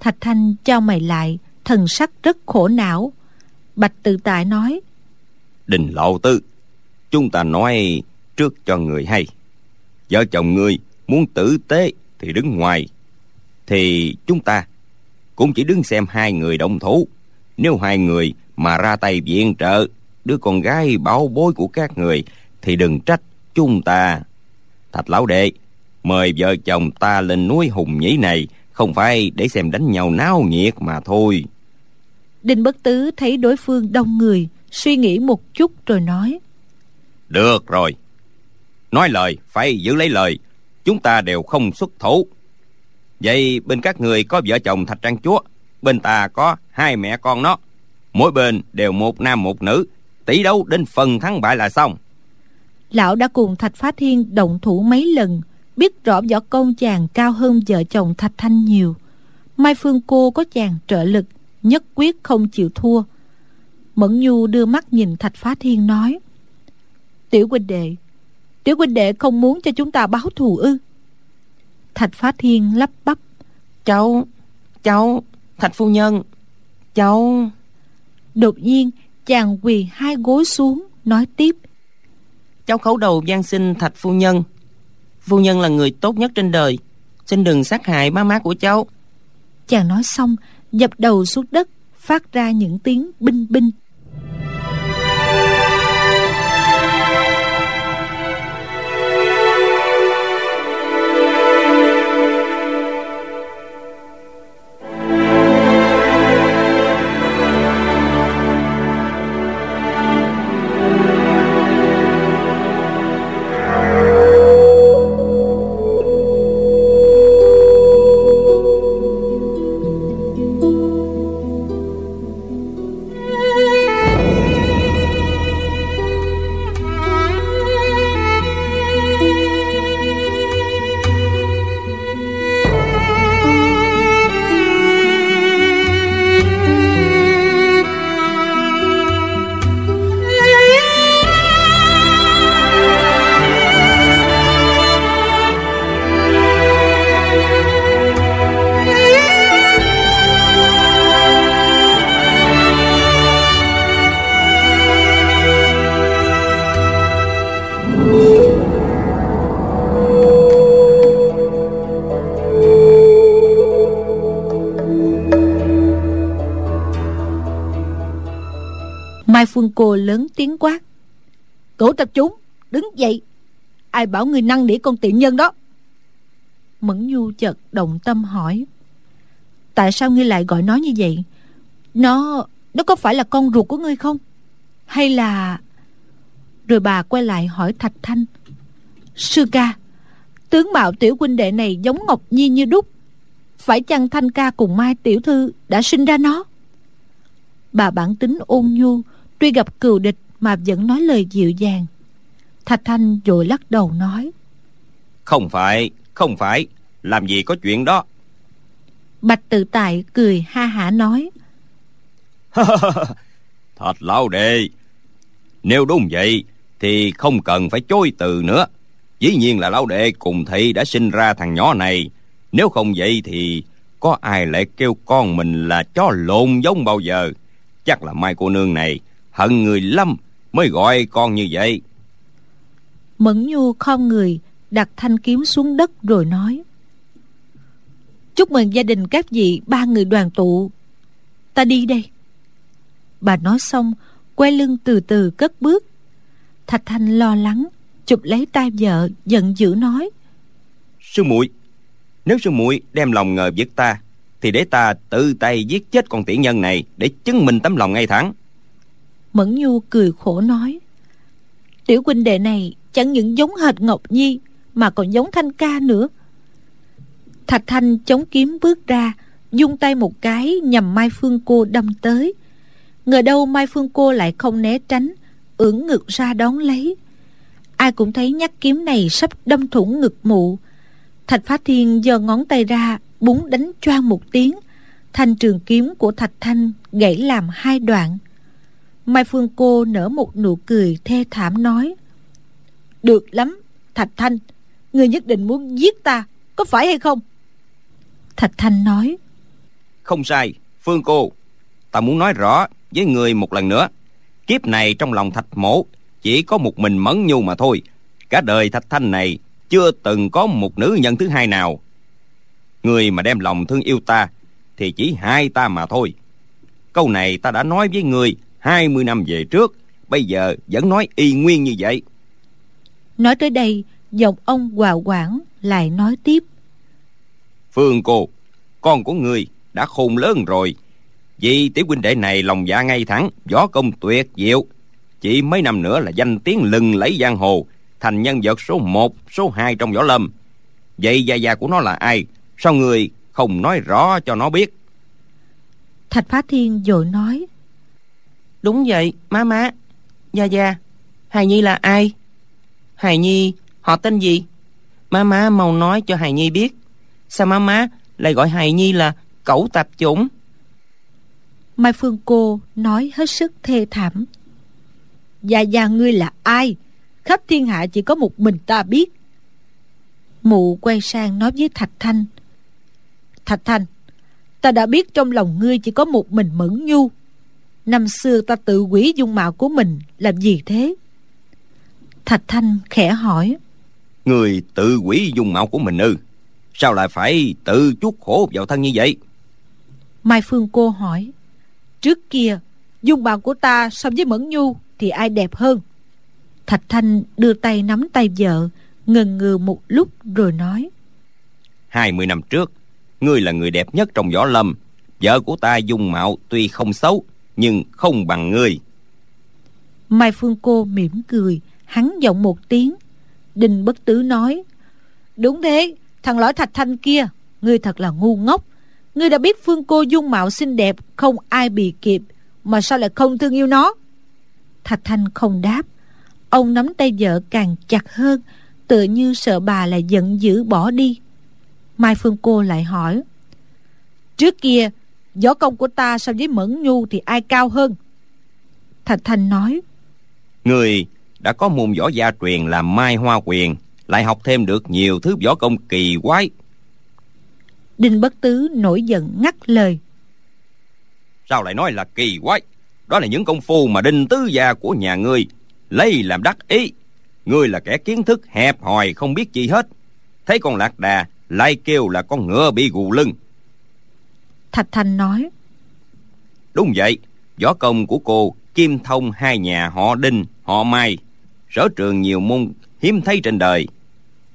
Thạch Thanh chau mày lại, thần sắc rất khổ não. Bạch Tự Tại nói: Đình Lộ Tư, chúng ta nói trước cho người hay. Vợ chồng người muốn tử tế thì đứng ngoài, thì chúng ta cũng chỉ đứng xem hai người động thủ. Nếu hai người mà ra tay viện trợ đứa con gái bảo bối của các người thì đừng trách chúng ta. Thạch lão đệ, mời vợ chồng ta lên núi Hùng Nhĩ này không phải để xem đánh nhau náo nhiệt mà thôi. Đinh Bất Tứ thấy đối phương đông người, suy nghĩ một chút rồi nói: Được rồi, nói lời phải giữ lấy lời, chúng ta đều không xuất thủ. Vậy bên các người có vợ chồng Thạch Trang Chúa, bên ta có hai mẹ con nó, mỗi bên đều một nam một nữ, tỷ đấu đến phần thắng bại là xong. Lão đã cùng Thạch Phá Thiên động thủ mấy lần, biết rõ võ công chàng cao hơn vợ chồng Thạch Thanh nhiều. Mai Phương Cô có chàng trợ lực, nhất quyết không chịu thua. Mẫn Nhu đưa mắt nhìn Thạch Phá Thiên nói: Tiểu huynh đệ, tiểu huynh đệ không muốn cho chúng ta báo thù ư? Thạch Phá Thiên lắp bắp: Cháu, cháu, Thạch phu nhân, cháu. Đột nhiên chàng quỳ hai gối xuống nói tiếp: Cháu khấu đầu van xin Thạch phu nhân. Phu nhân là người tốt nhất trên đời, xin đừng sát hại má má của cháu. Chàng nói xong dập đầu xuống đất, phát ra những tiếng binh binh. Mai Phương Cô lớn tiếng quát: Cửu tập chúng, đứng dậy! Ai bảo người năn nỉ con tiện nhân đó? Mẫn Nhu chợt động tâm hỏi: Tại sao ngươi lại gọi nó như vậy? Nó, nó có phải là con ruột của ngươi không? Hay là... Rồi bà quay lại hỏi Thạch Thanh: Sư ca, tướng mạo tiểu huynh đệ này giống Ngọc Nhi như đúc, phải chăng Thanh ca cùng Mai tiểu thư đã sinh ra nó? Bà bản tính ôn nhu, tuy gặp cừu địch mà vẫn nói lời dịu dàng. Thạch Thanh rồi lắc đầu nói: Không phải, không phải, làm gì có chuyện đó. Bạch Tự Tại cười ha hả nói: Thạch lão đệ, nếu đúng vậy thì không cần phải chối từ nữa. Dĩ nhiên là lão đệ cùng thị đã sinh ra thằng nhỏ này. Nếu không vậy thì có ai lại kêu con mình là chó lộn giống bao giờ. Chắc là Mai cô nương này hận người lắm mới gọi con như vậy. Mẫn Nhu khom người đặt thanh kiếm xuống đất rồi nói: Chúc mừng gia đình các vị ba người đoàn tụ, ta đi đây. Bà nói xong quay lưng từ từ cất bước. Thạch Thanh lo lắng chụp lấy tay vợ, giận dữ nói: Sư muội, nếu sư muội đem lòng ngờ vực ta thì để ta tự tay giết chết con tiện nhân này để chứng minh tấm lòng ngay thẳng. Mẫn Nhu cười khổ nói: Tiểu huynh đệ này chẳng những giống hệt Ngọc Nhi mà còn giống Thanh ca nữa. Thạch Thanh chống kiếm bước ra, dung tay một cái nhằm Mai Phương Cô đâm tới. Ngờ đâu Mai Phương Cô lại không né tránh, ưỡn ngực ra đón lấy. ai cũng thấy nhát kiếm này sắp đâm thủng ngực mụ. Thạch Phá Thiên giơ ngón tay ra, búng đánh choang một tiếng, thanh trường kiếm của Thạch Thanh gãy làm hai đoạn. Mai Phương Cô nở một nụ cười thê thảm nói: "Được lắm, Thạch Thanh, ngươi nhất định muốn giết ta, có phải hay không?" Thạch Thanh nói: "Không sai, Phương Cô, ta muốn nói rõ với người một lần nữa, kiếp này trong lòng Thạch Mỗ chỉ có một mình Mẫn Nhu mà thôi. Cả đời Thạch Thanh này chưa từng có một nữ nhân thứ hai nào. Người mà đem lòng thương yêu ta thì chỉ hai ta mà thôi. Câu này ta đã nói với người hai mươi năm về trước, bây giờ vẫn nói y nguyên như vậy." Nói tới đây, giọng ông quào quảng lại nói tiếp: "Phương Cô, con của người đã khôn lớn rồi. Vì tiểu huynh đệ này lòng dạ ngay thẳng, võ công tuyệt diệu, chỉ mấy năm nữa là danh tiếng lừng lẫy giang hồ, thành nhân vật số một, số hai trong võ lâm. Vậy gia gia của nó là ai? Sao người không nói rõ cho nó biết?" Thạch Phá Thiên vội nói: "Đúng vậy, má má, gia gia, hài nhi là ai? Hài nhi họ tên gì? Má má mau nói cho hài nhi biết. Sao má má lại gọi hài nhi là cẩu tạp chủng?" Mai Phương Cô nói hết sức thê thảm: "Gia gia ngươi là ai? Khắp thiên hạ chỉ có một mình ta biết." Mụ quay sang nói với Thạch Thanh: "Thạch Thanh, ta đã biết trong lòng ngươi chỉ có một mình Mẫn Nhu. Năm xưa ta tự hủy dung mạo của mình, làm gì thế?" Thạch Thanh khẽ hỏi: "Người tự hủy dung mạo của mình ư? Sao lại phải tự chuốc khổ vào thân như vậy?" Mai Phương Cô hỏi: "Trước kia dung mạo của ta so với Mẫn Nhu thì ai đẹp hơn?" Thạch Thanh đưa tay nắm tay vợ, ngần ngừ một lúc rồi nói: Hai mươi năm trước, ngươi là người đẹp nhất trong võ lâm. Vợ của ta dung mạo tuy không xấu, nhưng không bằng ngươi." Mai Phương Cô mỉm cười, hắn giọng một tiếng. Đinh Bất Tứ nói: "Đúng thế, thằng lõi Thạch Thanh kia, ngươi thật là ngu ngốc. Ngươi đã biết Phương Cô dung mạo xinh đẹp, không ai bì kịp, mà sao lại không thương yêu nó?" Thạch Thanh không đáp. Ông nắm tay vợ càng chặt hơn, tựa như sợ bà lại giận dữ bỏ đi. Mai Phương Cô lại hỏi: "Trước kia võ công của ta so với Mẫn Nhu thì ai cao hơn?" Thạch Thanh nói: "Người đã có môn võ gia truyền là Mai Hoa Quyền, lại học thêm được nhiều thứ võ công kỳ quái." Đinh Bất Tứ nổi giận ngắt lời: "Sao lại nói là kỳ quái? Đó là những công phu mà Đinh Tứ gia của nhà ngươi lấy làm đắc ý. Ngươi là kẻ kiến thức hẹp hòi, không biết gì hết. Thấy con lạc đà lại kêu là con ngựa bị gù lưng." Thạch Thanh nói: "Đúng vậy, võ công của cô kim thông hai nhà họ Đinh họ Mai, sở trường nhiều môn hiếm thấy trên đời.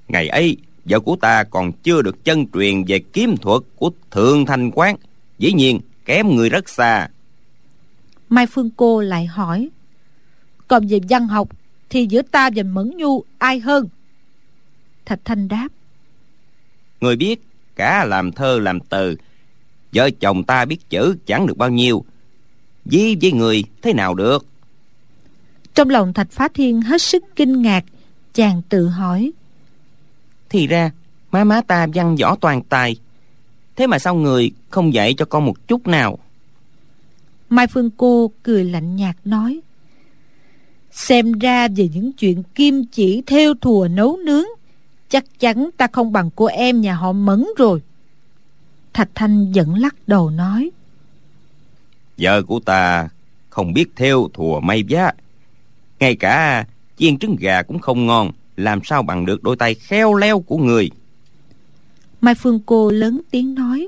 Ngày ấy vợ của ta còn chưa được chân truyền về kiếm thuật của Thượng Thanh Quán, dĩ nhiên kém người rất xa." Mai Phương Cô lại hỏi: "Còn về văn học thì giữa ta và Mẫn Nhu ai hơn?" Thạch Thanh đáp: "Người biết cả làm thơ làm từ, vợ chồng ta biết chữ chẳng được bao nhiêu, ví với người thế nào được?" Trong lòng Thạch Phá Thiên hết sức kinh ngạc, chàng tự hỏi: "Thì ra má má ta văn võ toàn tài, thế mà sao người không dạy cho con một chút nào?" Mai Phương Cô cười lạnh nhạt nói: "Xem ra về những chuyện kim chỉ thêu thùa nấu nướng, chắc chắn ta không bằng cô em nhà họ Mẫn rồi." Thạch Thanh vẫn lắc đầu nói: "Vợ của ta không biết thêu thùa may vá, ngay cả chiên trứng gà cũng không ngon, làm sao bằng được đôi tay khéo léo của người." Mai Phương Cô lớn tiếng nói: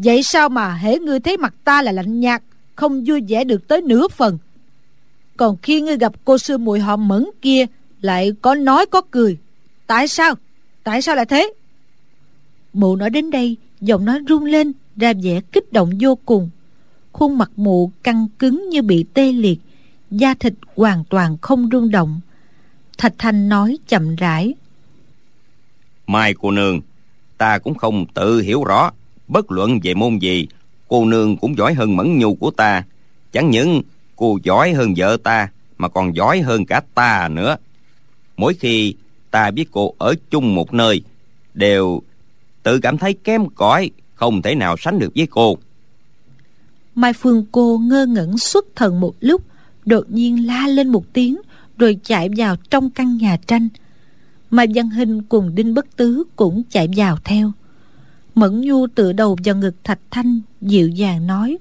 "Vậy sao mà hễ ngươi thấy mặt ta là lạnh nhạt, không vui vẻ được tới nửa phần. Còn khi ngươi gặp cô sư muội họ Mẫn kia lại có nói có cười. Tại sao? Tại sao lại thế?" Mụ nói đến đây, giọng nói run lên, ra vẻ kích động vô cùng. Khuôn mặt mụ căng cứng như bị tê liệt, da thịt hoàn toàn không rung động. Thạch Thanh nói chậm rãi: "Mai cô nương, ta cũng không tự hiểu rõ, bất luận về môn gì, cô nương cũng giỏi hơn Mẫn Nhu của ta. Chẳng những cô giỏi hơn vợ ta, mà còn giỏi hơn cả ta nữa. Mỗi khi ta với cô ở chung một nơi, đều tự cảm thấy kém cỏi, không thể nào sánh được với cô. Mai Phương Cô ngơ ngẩn xuất thần một lúc, đột nhiên la lên một tiếng, rồi chạy vào trong căn nhà tranh. Mai Văn Hinh cùng Đinh Bất Tứ cũng chạy vào theo. Mẫn Nhu tựa đầu vào ngực Thạch Thanh, dịu dàng nói: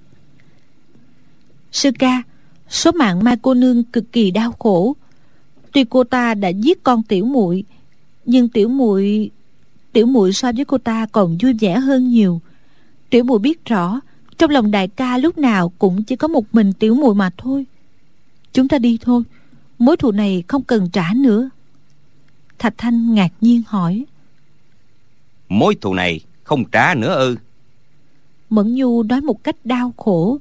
Sư ca, số mạng Mai cô nương cực kỳ đau khổ. Tuy cô ta đã giết con tiểu muội, nhưng tiểu muội tiểu muội so với cô ta còn vui vẻ hơn nhiều. Tiểu muội biết rõ, trong lòng đại ca lúc nào cũng chỉ có một mình tiểu muội mà thôi. Chúng ta đi thôi, mối thù này không cần trả nữa. Thạch Thanh ngạc nhiên hỏi: Mối thù này không trả nữa ư? Mẫn Nhu nói một cách đau khổ: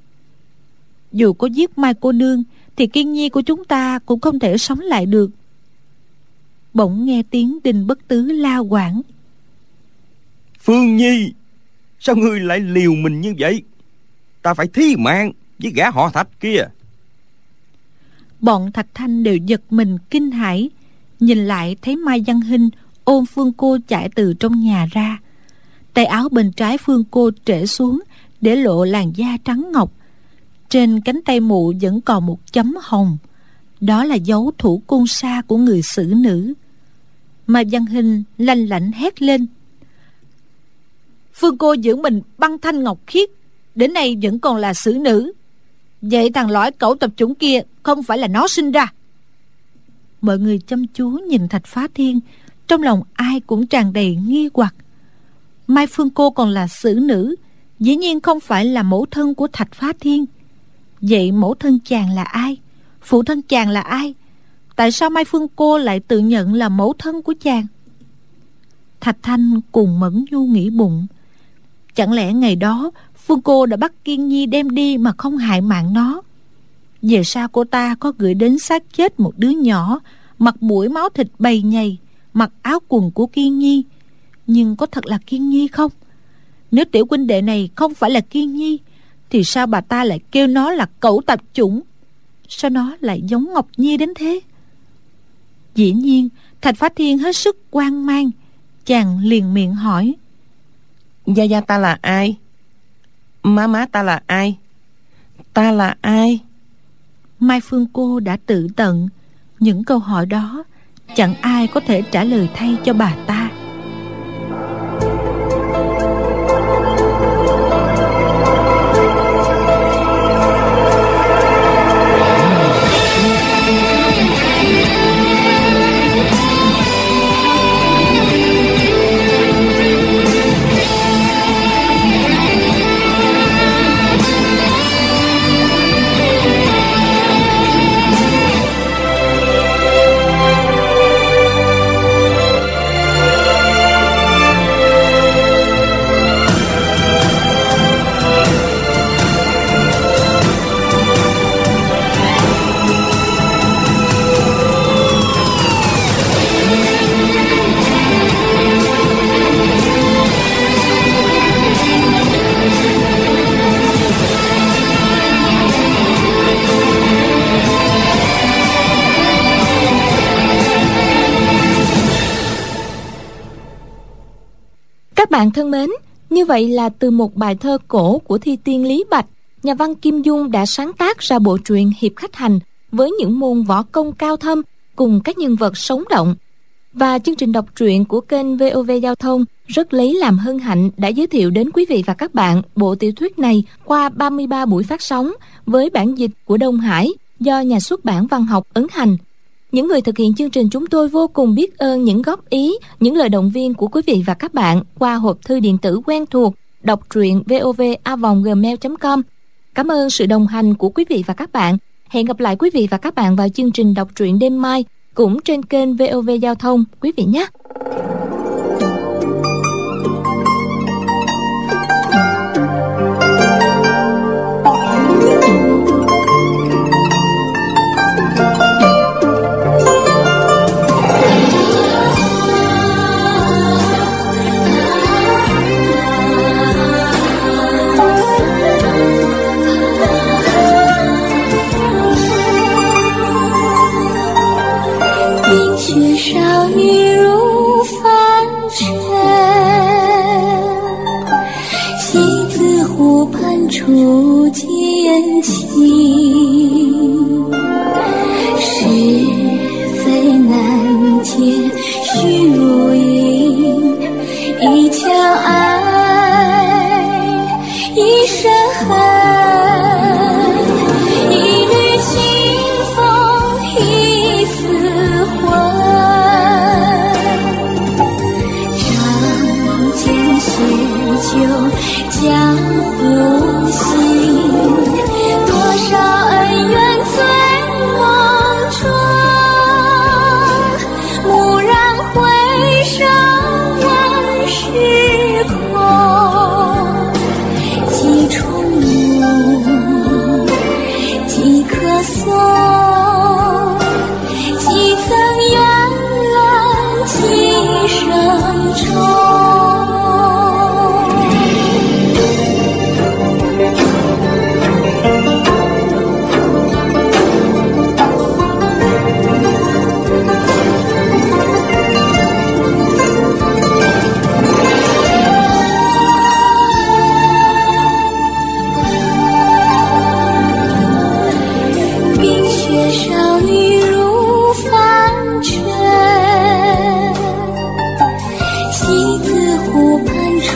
Dù có giết Mai cô nương thì Kiên Nhi của chúng ta cũng không thể sống lại được. Bỗng nghe tiếng Đinh Bất Tứ la quảng: Phương Nhi, sao ngươi lại liều mình như vậy? Ta phải thí mạng với gã họ Thạch kia. Bọn Thạch Thanh đều giật mình kinh hãi, nhìn lại thấy Mai Văn Hinh ôm Phương Cô chạy từ trong nhà ra. Tay áo bên trái Phương Cô trễ xuống, để lộ làn da trắng ngọc. Trên cánh tay mụ vẫn còn một chấm hồng, đó là dấu thủ côn sa của người xử nữ. Mai Văn Hinh lanh lảnh hét lên: Phương Cô giữ mình băng thanh ngọc khiết, đến nay vẫn còn là xử nữ. Vậy thằng lõi cẩu tập chủng kia không phải là nó sinh ra. Mọi người chăm chú nhìn Thạch Phá Thiên, trong lòng ai cũng tràn đầy nghi hoặc. Mai Phương Cô còn là xử nữ, dĩ nhiên không phải là mẫu thân của Thạch Phá Thiên. Vậy mẫu thân chàng là ai? Phụ thân chàng là ai? Tại sao Mai Phương Cô lại tự nhận là mẫu thân của chàng? Thạch Thanh cùng Mẫn Nhu nghĩ bụng: Chẳng lẽ ngày đó Phương Cô đã bắt Kiên Nhi đem đi mà không hại mạng nó? Về sau cô ta có gửi đến xác chết một đứa nhỏ, mặt mũi máu thịt bầy nhầy, mặc áo quần của Kiên Nhi. Nhưng có thật là Kiên Nhi không? Nếu tiểu huynh đệ này không phải là Kiên Nhi, thì sao bà ta lại kêu nó là cẩu tạp chủng? Sao nó lại giống Ngọc Nhi đến thế? Dĩ nhiên Thạch Phá Thiên hết sức hoang mang. Chàng liền miệng hỏi: Gia gia ta là ai? Má má ta là ai? Ta là ai? Mai Phương Cô đã tự tận. Những câu hỏi đó chẳng ai có thể trả lời thay cho bà ta. Bạn thân mến, như vậy là từ một bài thơ cổ của thi tiên Lý Bạch, nhà văn Kim Dung đã sáng tác ra bộ truyện Hiệp Khách Hành với những môn võ công cao thâm cùng các nhân vật sống động. Và chương trình đọc truyện của kênh vê o vê Giao thông rất lấy làm hân hạnh đã giới thiệu đến quý vị và các bạn bộ tiểu thuyết này qua ba mươi ba buổi phát sóng với bản dịch của Đông Hải do nhà xuất bản Văn học ấn hành. Những người thực hiện chương trình chúng tôi vô cùng biết ơn những góp ý, những lời động viên của quý vị và các bạn qua hộp thư điện tử quen thuộc đọc truyện vov a vòng gmail chấm com. Cảm ơn sự đồng hành của quý vị và các bạn. Hẹn gặp lại quý vị và các bạn vào chương trình đọc truyện đêm mai cũng trên kênh vê o vê Giao thông quý vị nhé. Thank you. 至少你如凡尘，西子湖畔初见情，是非难解虚如影，一腔爱，一身恨。旧江湖心，多少恩怨醉梦中。蓦然回首，人世空。几重梦，几棵松，几层缘，几生愁。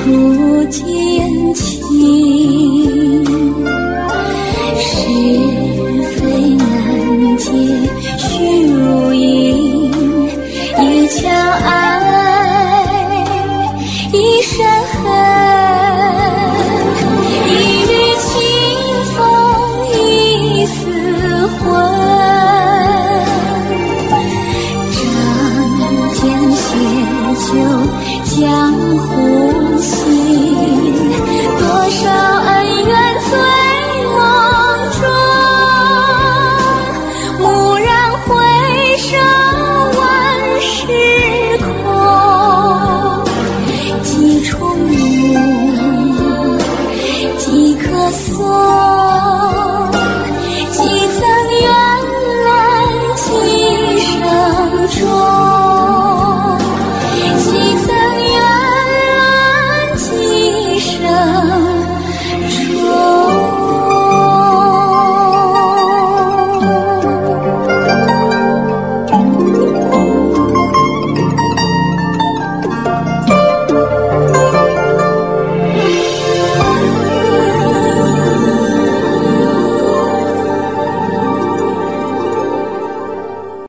初见情。